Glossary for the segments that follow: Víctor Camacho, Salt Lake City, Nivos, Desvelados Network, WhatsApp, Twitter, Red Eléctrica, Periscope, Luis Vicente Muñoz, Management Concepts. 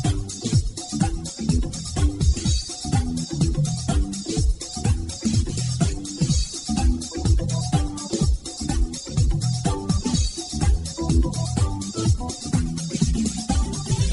Estás escuchando Desvelados Network.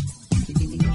Los Desvelados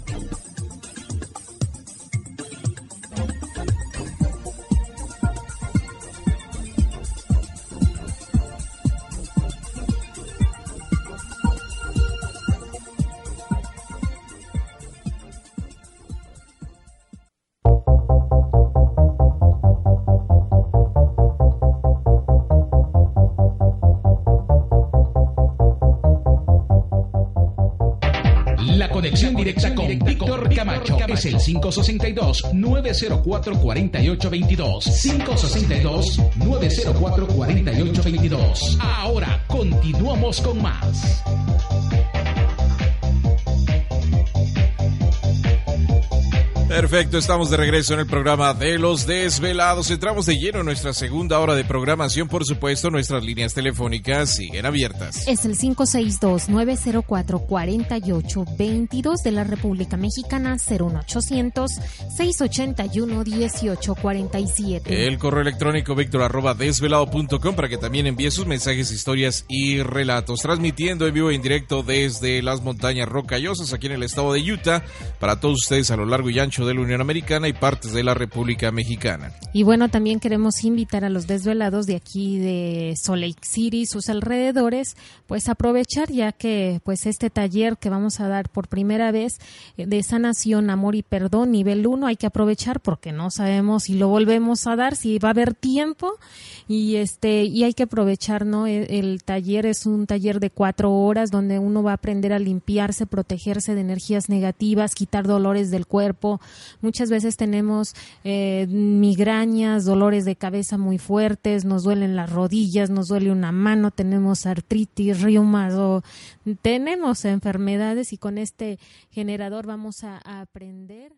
Directa con Víctor Camacho. Es el 562-904-4822. 562-904-4822. Ahora continuamos con más. Perfecto, estamos de regreso en el programa de Los Desvelados. Entramos de lleno en nuestra segunda hora de programación. Por supuesto, nuestras líneas telefónicas siguen abiertas. Es el 562-904-4822 de la República Mexicana, 01800-681-1847. El correo electrónico victor@desvelado.com para que también envíe sus mensajes, historias y relatos. Transmitiendo en vivo y en directo desde las montañas rocallosas aquí en el estado de Utah para todos ustedes a lo largo y ancho de la Unión Americana y partes de la República Mexicana. Y bueno, también queremos invitar a los desvelados de aquí de Salt Lake City y sus alrededores, pues aprovechar ya que pues este taller que vamos a dar por primera vez de sanación, amor y perdón, nivel 1, hay que aprovechar porque no sabemos si lo volvemos a dar, si va a haber tiempo y hay que aprovechar, ¿no? El taller es un taller de 4 horas donde uno va a aprender a limpiarse, protegerse de energías negativas, quitar dolores del cuerpo. Muchas veces tenemos migrañas, dolores de cabeza muy fuertes, nos duelen las rodillas, nos duele una mano, tenemos artritis, reumas, tenemos enfermedades y con este generador vamos a aprender.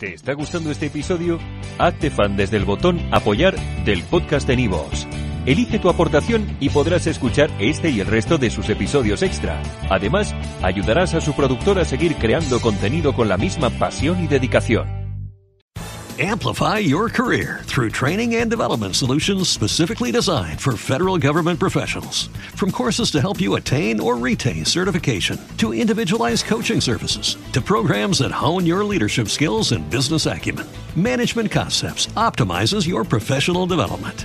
¿Te está gustando este episodio? Hazte fan desde el botón Apoyar del podcast de Nivos. Elige tu aportación y podrás escuchar este y el resto de sus episodios extra. Además, ayudarás a su productor a seguir creando contenido con la misma pasión y dedicación. Amplify your career through training and development solutions specifically designed for federal government professionals. From courses to help you attain or retain certification, to individualized coaching services, to programs that hone your leadership skills and business acumen, Management Concepts optimizes your professional development.